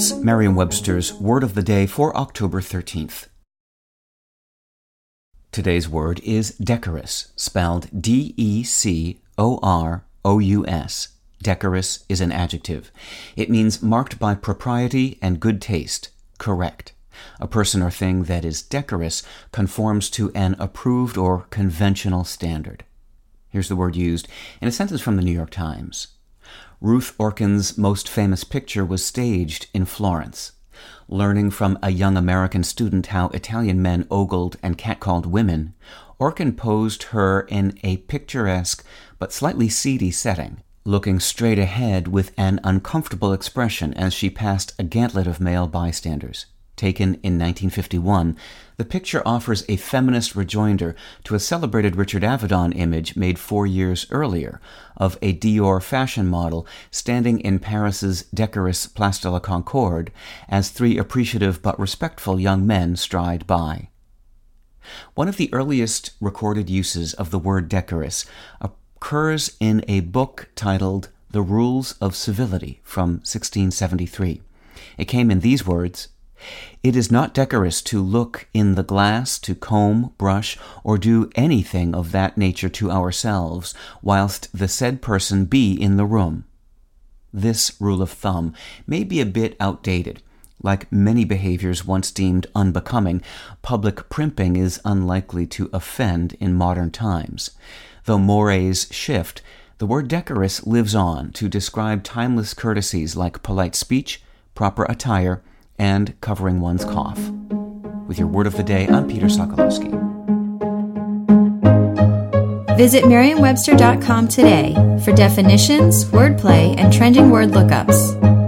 That's Merriam-Webster's Word of the Day for October 13th. Today's word is decorous, spelled D-E-C-O-R-O-U-S. Decorous is an adjective. It means marked by propriety and good taste, correct. A person or thing that is decorous conforms to an approved or conventional standard. Here's the word used in a sentence from the New York Times. Ruth Orkin's most famous picture was staged in Florence. Learning from a young American student how Italian men ogled and catcalled women, Orkin posed her in a picturesque but slightly seedy setting, looking straight ahead with an uncomfortable expression as she passed a gantlet of male bystanders. Taken in 1951, the picture offers a feminist rejoinder to a celebrated Richard Avedon image made 4 years earlier of a Dior fashion model standing in Paris's decorous Place de la Concorde as three appreciative but respectful young men stride by. One of the earliest recorded uses of the word decorous occurs in a book titled The Rules of Civility from 1673. It came in these words: "It is not decorous to look in the glass, to comb, brush, or do anything of that nature to ourselves, whilst the said person be in the room." This rule of thumb may be a bit outdated. Like many behaviors once deemed unbecoming, public primping is unlikely to offend in modern times. Though mores shift, the word decorous lives on to describe timeless courtesies like polite speech, proper attire, and covering one's cough. With your Word of the Day, I'm Peter Sokolowski. Visit Merriam-Webster.com today for definitions, wordplay, and trending word lookups.